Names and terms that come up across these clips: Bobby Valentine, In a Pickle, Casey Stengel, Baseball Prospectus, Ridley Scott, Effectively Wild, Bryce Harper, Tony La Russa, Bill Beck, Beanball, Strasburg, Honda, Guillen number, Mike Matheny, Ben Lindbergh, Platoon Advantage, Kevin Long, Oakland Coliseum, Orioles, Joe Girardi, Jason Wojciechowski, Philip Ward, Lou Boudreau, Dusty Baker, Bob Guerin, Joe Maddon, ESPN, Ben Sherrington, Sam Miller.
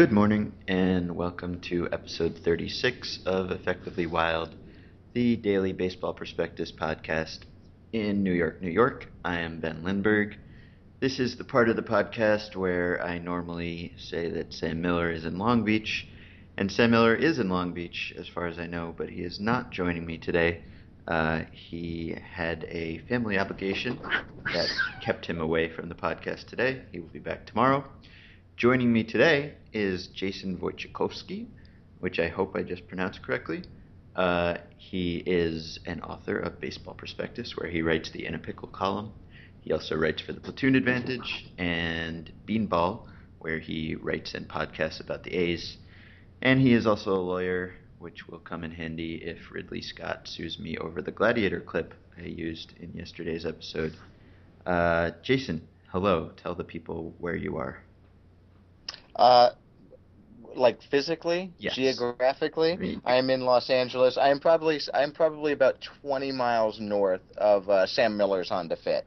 Good morning and welcome to episode 36 of Effectively Wild, the daily Baseball Prospectus podcast in New York, New York. I am Ben Lindbergh. This is the part of the podcast where I normally say that Sam Miller is in Long Beach, and Sam Miller is in Long Beach as far as I know, but he is not joining me today. He had a family obligation that kept him away from the podcast today. He will be back tomorrow. Joining me today is Jason Wojciechowski, which I hope I just pronounced correctly. He is an author of Baseball Prospectus, where he writes the In a Pickle column. He also writes for the Platoon Advantage and Beanball, where he writes and podcasts about the A's. And he is also a lawyer, which will come in handy if Ridley Scott sues me over the Gladiator clip I used in yesterday's episode. Jason, hello. Tell the people where you are. Like physically, yes. Geographically, I am in Los Angeles. I am probably about 20 miles north of Sam Miller's Honda Fit.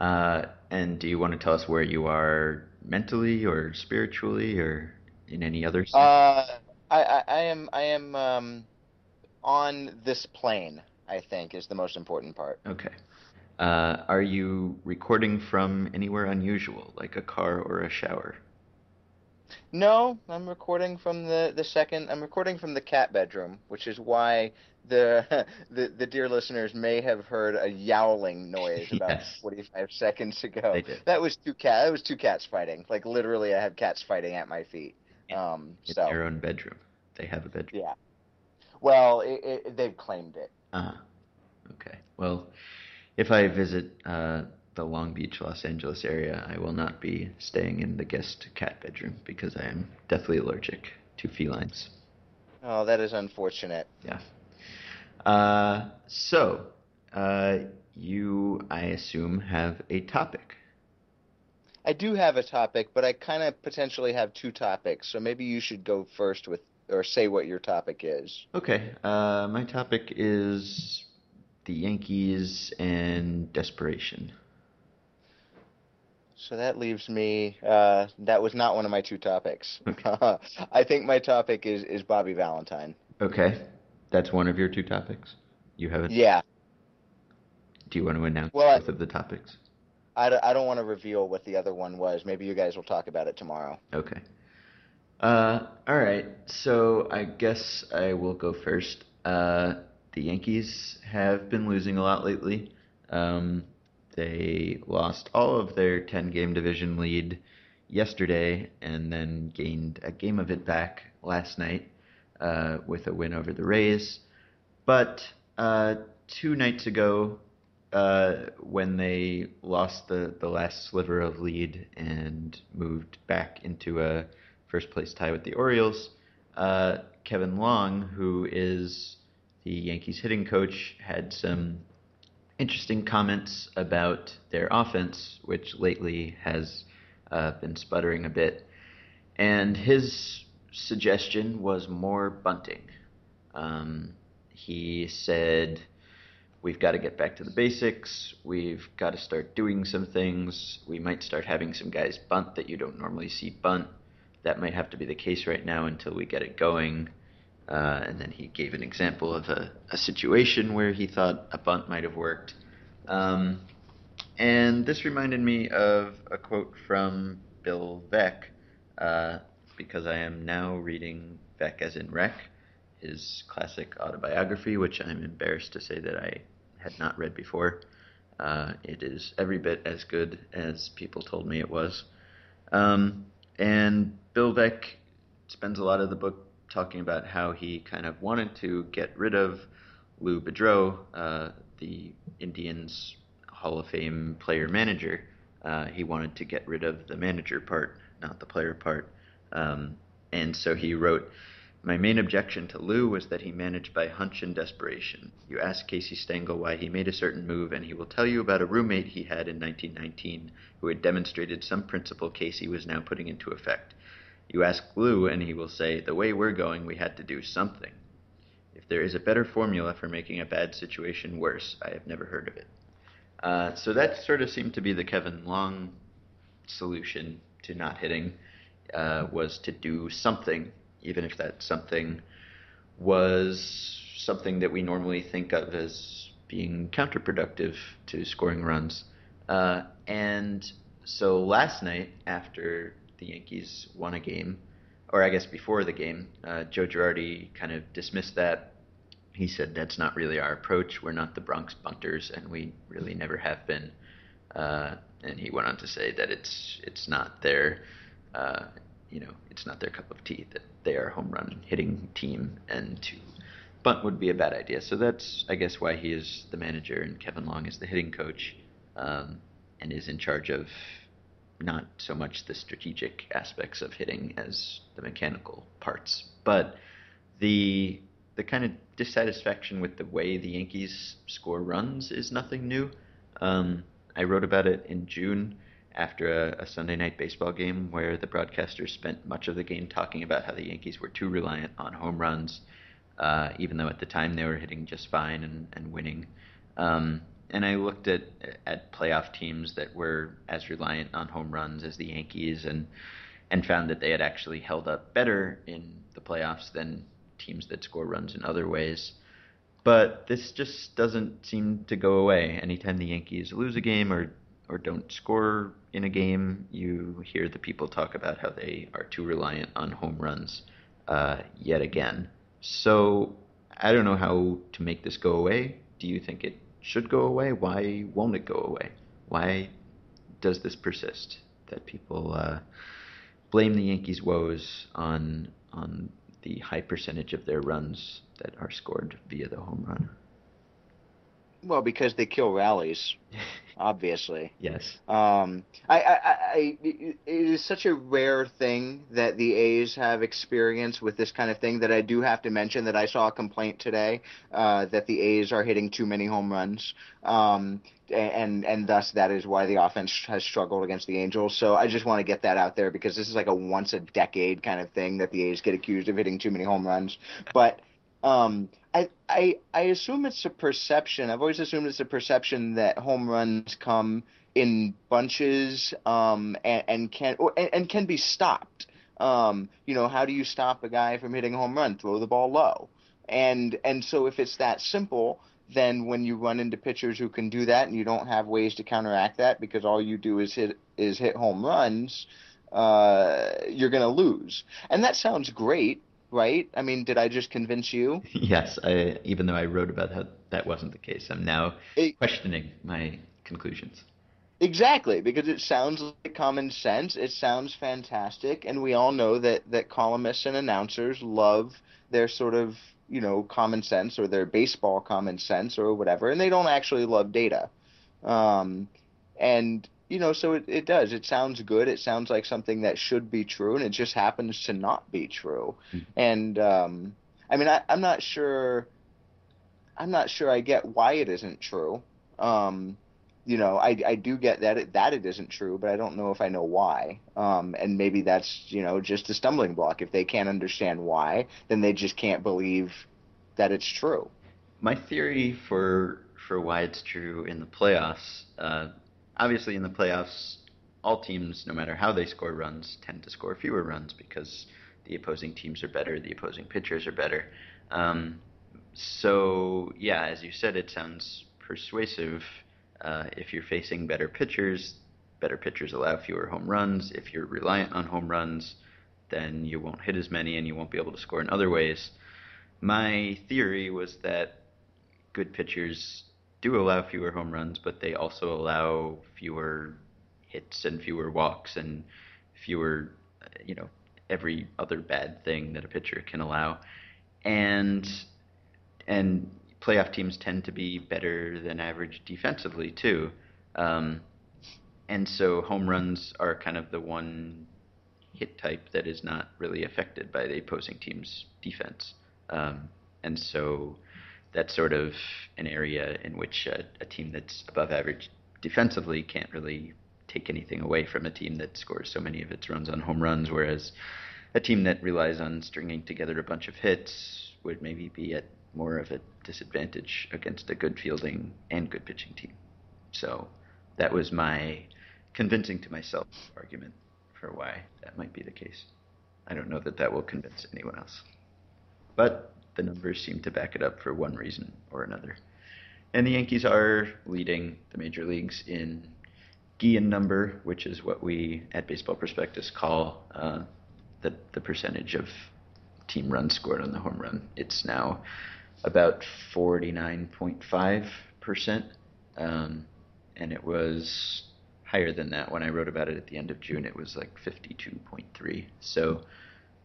And do you want to tell us where you are mentally or spiritually or in any other sense? I am on this plane, I think, is the most important part. Okay. Are you recording from anywhere unusual, like a car or a shower? No, I'm recording from the cat bedroom, which is why the dear listeners may have heard a yowling noise about 45 seconds ago. That was two cats fighting. Like literally, I have cats fighting at my feet. In their own bedroom. They have a bedroom. Yeah. Well, they've claimed it. Okay. Well, if I visit the Long Beach, Los Angeles area, I will not be staying in the guest cat bedroom because I am deathly allergic to felines. Oh, that is unfortunate. Yeah. So, you, I assume, have a topic. I do have a topic, but I kind of potentially have two topics, so maybe you should go first with, or say what your topic is. Okay. My topic is the Yankees and desperation. So that leaves me that was not one of my two topics. Okay. I think my topic is Bobby Valentine. Okay. That's one of your two topics? You haven't? Yeah. Do you want to announce both of the topics? I don't want to reveal what the other one was. Maybe you guys will talk about it tomorrow. Okay. All right. So I guess I will go first. The Yankees have been losing a lot lately. They lost all of their 10-game division lead yesterday and then gained a game of it back last night with a win over the Rays. But two nights ago, when they lost the last sliver of lead and moved back into a first-place tie with the Orioles, Kevin Long, who is the Yankees hitting coach, had some interesting comments about their offense, which lately has been sputtering a bit. And his suggestion was more bunting. He said, we've got to get back to the basics. We've got to start doing some things. We might start having some guys bunt that you don't normally see bunt. That might have to be the case right now until we get it going. And then he gave an example of a situation where he thought a bunt might have worked. And this reminded me of a quote from Bill Beck, because I am now reading Beck as in Rec, his classic autobiography, which I'm embarrassed to say that I had not read before. It is every bit as good as people told me it was. And Bill Beck spends a lot of the book talking about how he kind of wanted to get rid of Lou Boudreau, the Indians Hall of Fame player-manager. He wanted to get rid of the manager part, not the player part. And so he wrote, my main objection to Lou was that he managed by hunch and desperation. You ask Casey Stengel why he made a certain move, and he will tell you about a roommate he had in 1919 who had demonstrated some principle Casey was now putting into effect. You ask Lou, and he will say, the way we're going, we had to do something. If there is a better formula for making a bad situation worse, I have never heard of it. So that sort of seemed to be the Kevin Long solution to not hitting, was to do something, even if that something was something that we normally think of as being counterproductive to scoring runs. And so last night, after the Yankees won a game, or I guess before the game, Joe Girardi kind of dismissed that. He said, that's not really our approach. We're not the Bronx bunters, and we really never have been. And he went on to say that it's not their, it's not their cup of tea, that they are a home run hitting team, and to bunt would be a bad idea. So that's, I guess, why he is the manager and Kevin Long is the hitting coach, and is in charge of not so much the strategic aspects of hitting as the mechanical parts. But the kind of dissatisfaction with the way the Yankees score runs is nothing new. I wrote about it in June after a Sunday night baseball game where the broadcasters spent much of the game talking about how the Yankees were too reliant on home runs, even though at the time they were hitting just fine and winning. And I looked at playoff teams that were as reliant on home runs as the Yankees and found that they had actually held up better in the playoffs than teams that score runs in other ways. But this just doesn't seem to go away. Anytime the Yankees lose a game or don't score in a game, you hear the people talk about how they are too reliant on home runs yet again. So I don't know how to make this go away. Do you think it should go away? Why won't it go away? Why does this persist? That people blame the Yankees' woes on the high percentage of their runs that are scored via the home run. Well, because they kill rallies, obviously. Yes. It is such a rare thing that the A's have experience with this kind of thing that I do have to mention that I saw a complaint today that the A's are hitting too many home runs, and thus that is why the offense has struggled against the Angels. So I just want to get that out there because this is like a once-a-decade kind of thing that the A's get accused of hitting too many home runs. But I assume it's a perception. I've always assumed it's a perception that home runs come in bunches and can be stopped. How do you stop a guy from hitting a home run? Throw the ball low. And so if it's that simple, then when you run into pitchers who can do that and you don't have ways to counteract that because all you do is hit home runs, you're going to lose. And that sounds great. Right? I mean, did I just convince you? Yes. Even though I wrote about how that wasn't the case, I'm now questioning my conclusions. Exactly, because it sounds like common sense. It sounds fantastic, and we all know that columnists and announcers love their sort of common sense or their baseball common sense or whatever, and they don't actually love data. So it does. It sounds good. It sounds like something that should be true, and it just happens to not be true. And I'm not sure I get why it isn't true. I do get that it isn't true, but I don't know if I know why. And maybe that's just a stumbling block. If they can't understand why, then they just can't believe that it's true. My theory for why it's true in the playoffs. Obviously, in the playoffs, all teams, no matter how they score runs, tend to score fewer runs because the opposing teams are better, the opposing pitchers are better. As you said, it sounds persuasive. If you're facing better pitchers allow fewer home runs. If you're reliant on home runs, then you won't hit as many and you won't be able to score in other ways. My theory was that good pitchers do allow fewer home runs, but they also allow fewer hits and fewer walks and fewer, every other bad thing that a pitcher can allow. And playoff teams tend to be better than average defensively too. And so home runs are kind of the one hit type that is not really affected by the opposing team's defense. And so that's sort of an area in which a team that's above average defensively can't really take anything away from a team that scores so many of its runs on home runs, whereas a team that relies on stringing together a bunch of hits would maybe be at more of a disadvantage against a good fielding and good pitching team. So that was my convincing to myself argument for why that might be the case. I don't know that that will convince anyone else. But the numbers seem to back it up for one reason or another. And the Yankees are leading the major leagues in Guillen number, which is what we at Baseball Prospectus call the percentage of team runs scored on the home run. It's now about 49.5%, and it was higher than that when I wrote about it at the end of June. It was like 52.3. So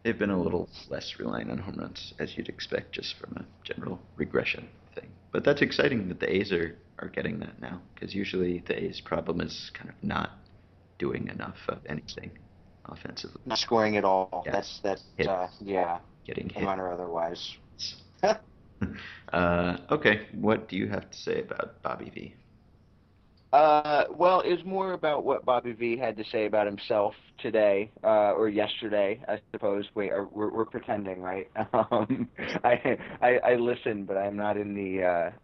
they've been a little less reliant on home runs, as you'd expect, just from a general regression thing. But that's exciting that the A's are getting that now, because usually the A's problem is kind of not doing enough of anything offensively. Not scoring at all. Yeah. That's getting hit. Run or otherwise. Okay, what do you have to say about Bobby V? Well, it was more about what Bobby V had to say about himself today, or yesterday, I suppose. Wait, we're pretending, right? I listen, but I'm not in the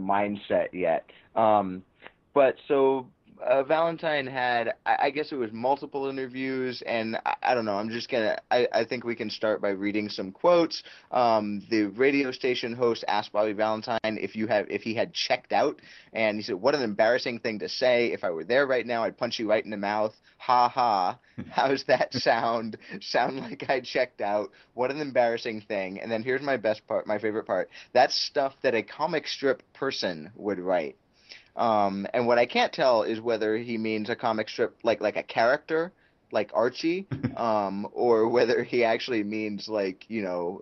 mindset yet. But Valentine had, I guess it was multiple interviews, and I don't know, I'm just gonna, I think we can start by reading some quotes. The radio station host asked Bobby Valentine if he had checked out, and he said, "What an embarrassing thing to say. If I were there right now, I'd punch you right in the mouth. Ha ha. How's that sound? Sound like I checked out. What an embarrassing thing." And then here's my best part, my favorite part. "That's stuff that a comic strip person would write." And what I can't tell is whether he means a comic strip, like a character, like Archie, or whether he actually means, like, you know,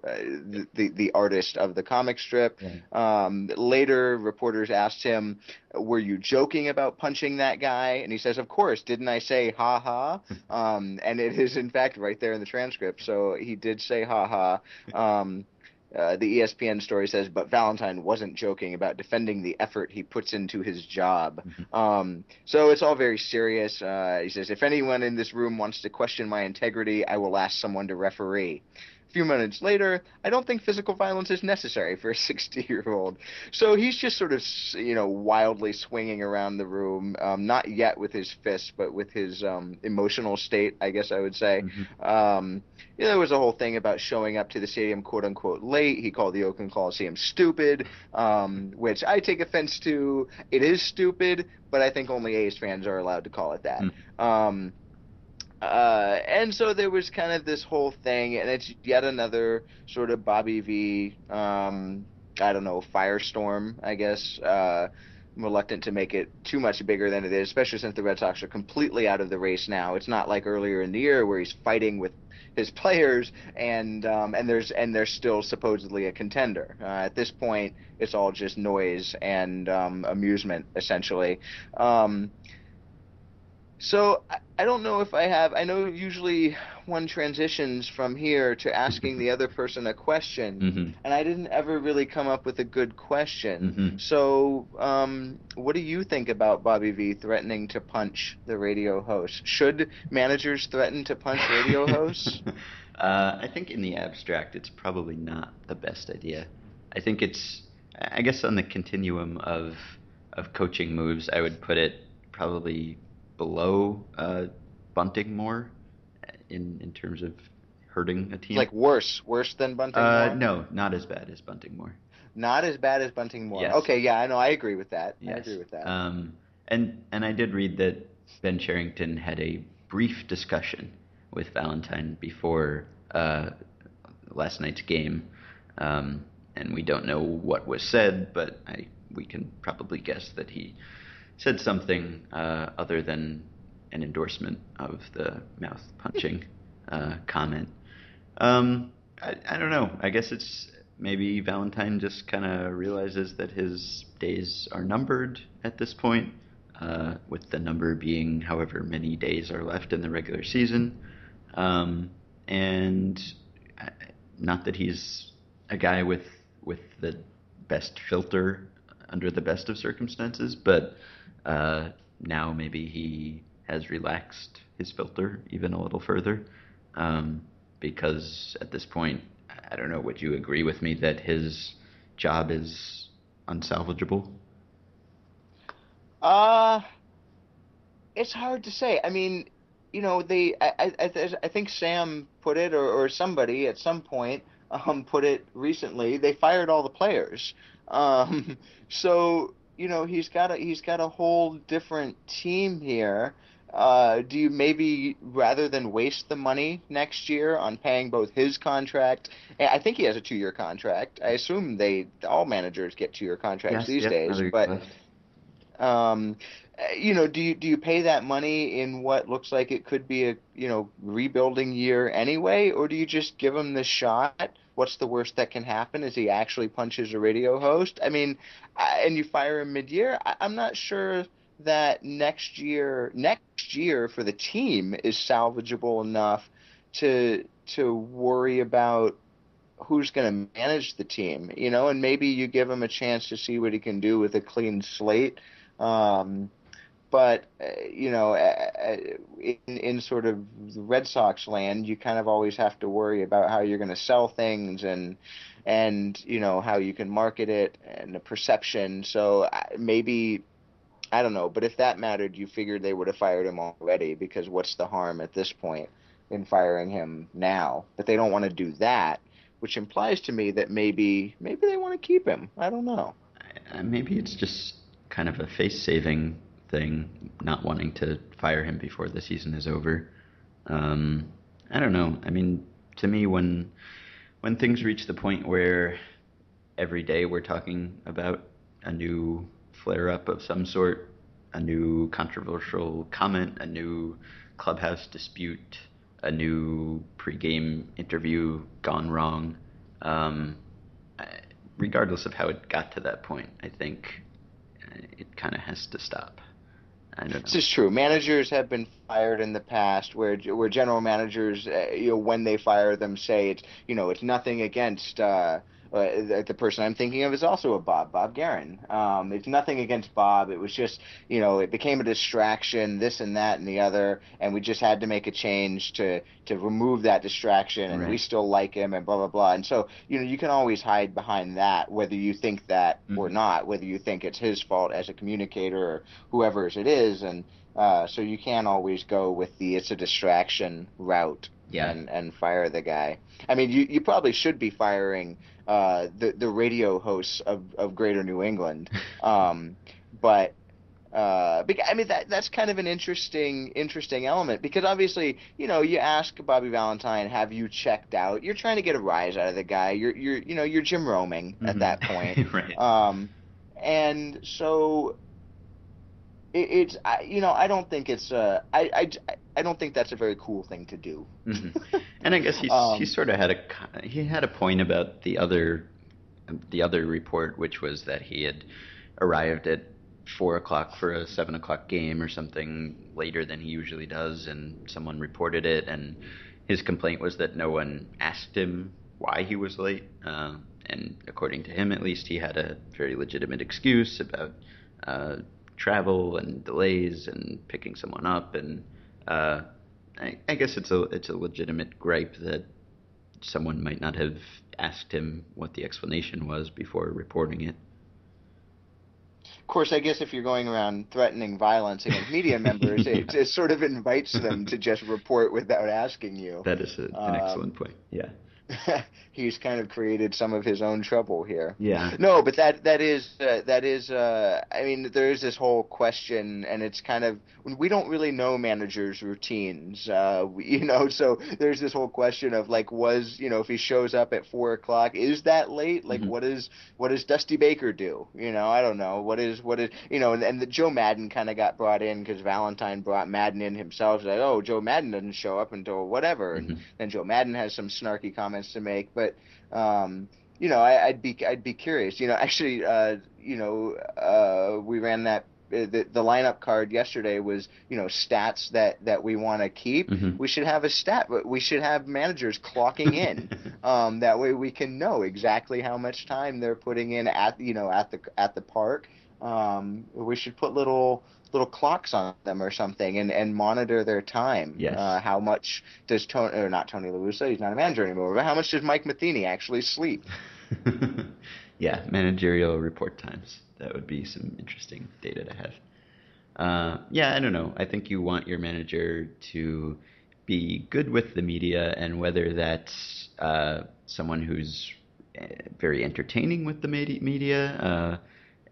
the artist of the comic strip. Yeah. Later, reporters asked him, "Were you joking about punching that guy?" And he says, "Of course, didn't I say ha ha?" And it is, in fact, right there in the transcript. So he did say ha ha. The ESPN story says, but Valentine wasn't joking about defending the effort he puts into his job. So it's all very serious. He says, "If anyone in this room wants to question my integrity, I will ask someone to referee." A few minutes later, "I don't think physical violence is necessary for a 60-year-old. So he's just sort of, you know, wildly swinging around the room, not yet with his fists, but with his emotional state, I guess I would say. Yeah, there was a whole thing about showing up to the stadium, quote-unquote, late. He called the Oakland Coliseum stupid, which I take offense to. It is stupid, but I think only A's fans are allowed to call it that. And so there was kind of this whole thing, and it's yet another sort of Bobby V, I don't know, firestorm, I guess. I'm reluctant to make it too much bigger than it is, especially since the Red Sox are completely out of the race now. It's not like earlier in the year where he's fighting with his players, and they're still supposedly a contender. At this point, it's all just noise and amusement, essentially. So I don't know if I have. I know usually one transitions from here to asking the other person a question, and I didn't ever really come up with a good question. So what do you think about Bobby V threatening to punch the radio host? Should managers threaten to punch radio hosts? I think in the abstract, it's probably not the best idea. I think it's, I guess, on the continuum of coaching moves, I would put it probably below bunting more in terms of hurting a team. Like worse than bunting more? No, not as bad as bunting more. Not as bad as bunting more. Yes. Okay, yeah, I know. I agree with that. Yes. I agree with that. And I did read that Ben Sherrington had a brief discussion with Valentine before last night's game, and we don't know what was said, but we can probably guess that he said something other than an endorsement of the mouth punching comment. I don't know. I guess it's maybe Valentine just kind of realizes that his days are numbered at this point, with the number being however many days are left in the regular season. And not that he's a guy with the best filter under the best of circumstances, but now maybe he has relaxed his filter even a little further, because at this point, I don't know, would you agree with me that his job is unsalvageable? It's hard to say. I mean, you know, I think Sam put it, or somebody at some point put it recently. They fired all the players, so you know he's got a whole different team here. Do you maybe, rather than waste the money next year on paying both his contract, I think he has a 2-year contract. I assume all managers get 2-year contracts these days. But you know, do you pay that money in what looks like it could be a, you know, rebuilding year anyway, or do you just give him the shot? What's the worst that can happen? Is he actually punches a radio host? I mean, and you fire him mid-year? I'm not sure that next year for the team is salvageable enough to worry about who's going to manage the team, you know, and maybe you give him a chance to see what he can do with a clean slate. But, you know, in sort of Red Sox land, you kind of always have to worry about how you're going to sell things and, you know, how you can market it and the perception. So maybe, I don't know, but if that mattered, you figured they would have fired him already, because what's the harm at this point in firing him now? But they don't want to do that, which implies to me that maybe they want to keep him. I don't know. Maybe it's just kind of a face-saving thing, not wanting to fire him before the season is over. I don't know. I mean, to me, when things reach the point where every day we're talking about a new flare-up of some sort, a new controversial comment, a new clubhouse dispute, a new pregame interview gone wrong. Regardless of how it got to that point, I think it kind of has to stop. I don't know. This is true. Managers have been fired in the past where general managers, you know, when they fire them, say it's, you know, it's nothing against. The person I'm thinking of is also a Bob Guerin. It's nothing against Bob. It was just, you know, it became a distraction, this and that and the other, and we just had to make a change to remove that distraction, and we still like him and blah, blah, blah. And so, you know, you can always hide behind that, whether you think that or not, whether you think it's his fault as a communicator or whoever it is. And so you can always go with the it's a distraction route. Yeah. And fire the guy. I mean, you probably should be firing the radio hosts of Greater New England. I mean, that's kind of an interesting element, because obviously, you know, you ask Bobby Valentine, have you checked out? You're trying to get a rise out of the guy. You're Jim Roaming at that point. Right. And so it's, you know, I don't think it's I don't think that's a very cool thing to do. And I guess he sort of had a point about the other report, which was that he had arrived at 4:00 for a 7:00 game or something later than he usually does, and someone reported it, and his complaint was that no one asked him why he was late. And according to him, at least, he had a very legitimate excuse about travel and delays and picking someone up, and I guess it's a legitimate gripe that someone might not have asked him what the explanation was before reporting it. Of course, I guess if you're going around threatening violence against media members, it sort of invites them to just report without asking you. That is an excellent point. Yeah. He's kind of created some of his own trouble here. Yeah. No, but that is, I mean, there is this whole question, and it's kind of, we don't really know managers' routines, you know, so there's this whole question of, like, was, you know, if he shows up at 4:00, is that late? Like, what does Dusty Baker do? You know, I don't know. What is, you know, and the Joe Maddon kind of got brought in because Valentine brought Maddon in himself. Like, oh, Joe Maddon doesn't show up until whatever. And then Joe Maddon has some snarky comments to make, but you know, I'd be curious. You know, actually, you know, we ran that the lineup card yesterday was, you know, stats that we want to keep. We should have a stat, but we should have managers clocking in. That way we can know exactly how much time they're putting in at, you know, at the park. We should put little clocks on them or something and monitor their time. Yes. How much does Tony La Russa, he's not a manager anymore, but how much does Mike Matheny actually sleep? Yeah, managerial report times. That would be some interesting data to have. Yeah, I don't know. I think you want your manager to be good with the media, and whether that's someone who's very entertaining with the media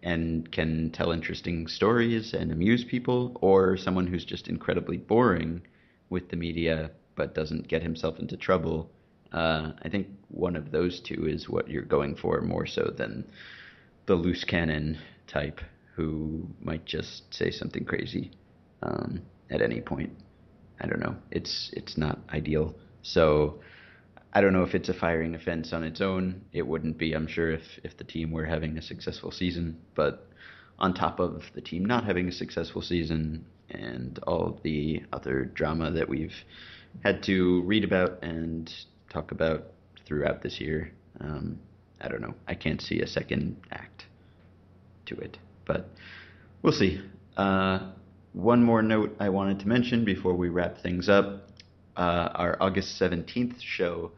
and can tell interesting stories and amuse people, or someone who's just incredibly boring with the media but doesn't get himself into trouble. I think one of those two is what you're going for, more so than the loose cannon type who might just say something crazy at any point. I don't know. It's not ideal. So I don't know if it's a firing offense on its own. It wouldn't be, I'm sure, if the team were having a successful season. But on top of the team not having a successful season and all of the other drama that we've had to read about and talk about throughout this year, I don't know. I can't see a second act to it. But we'll see. One more note I wanted to mention before we wrap things up. Our August 17th show,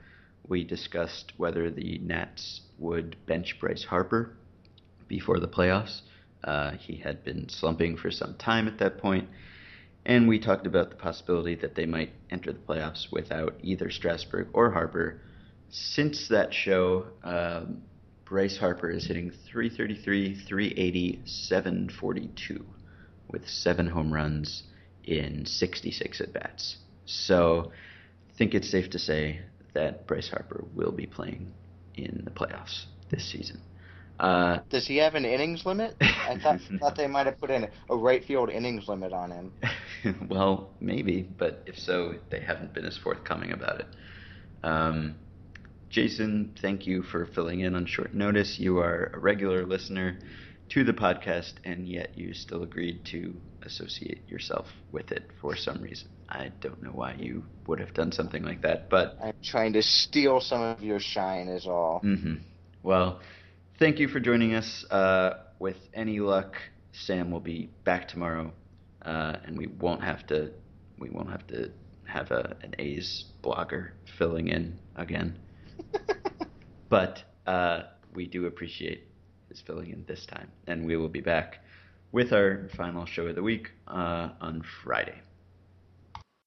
we discussed whether the Nats would bench Bryce Harper before the playoffs. He had been slumping for some time at that point, and we talked about the possibility that they might enter the playoffs without either Strasburg or Harper. Since that show, Bryce Harper is hitting .333, .380, .742 with 7 home runs in 66 at-bats. So I think it's safe to say that Bryce Harper will be playing in the playoffs this season. Does he have an innings limit? I thought, no. Thought they might have put in a right field innings limit on him. Well, maybe, but if so, they haven't been as forthcoming about it. Jason, thank you for filling in on short notice. You are a regular listener to the podcast, and yet you still agreed to associate yourself with it for some reason. I don't know why you would have done something like that, but I'm trying to steal some of your shine is all. Mm-hmm. Well, thank you for joining us. With any luck, Sam will be back tomorrow, and we won't have to have an A's blogger filling in again. But we do appreciate his filling in this time, and we will be back with our final show of the week on Friday.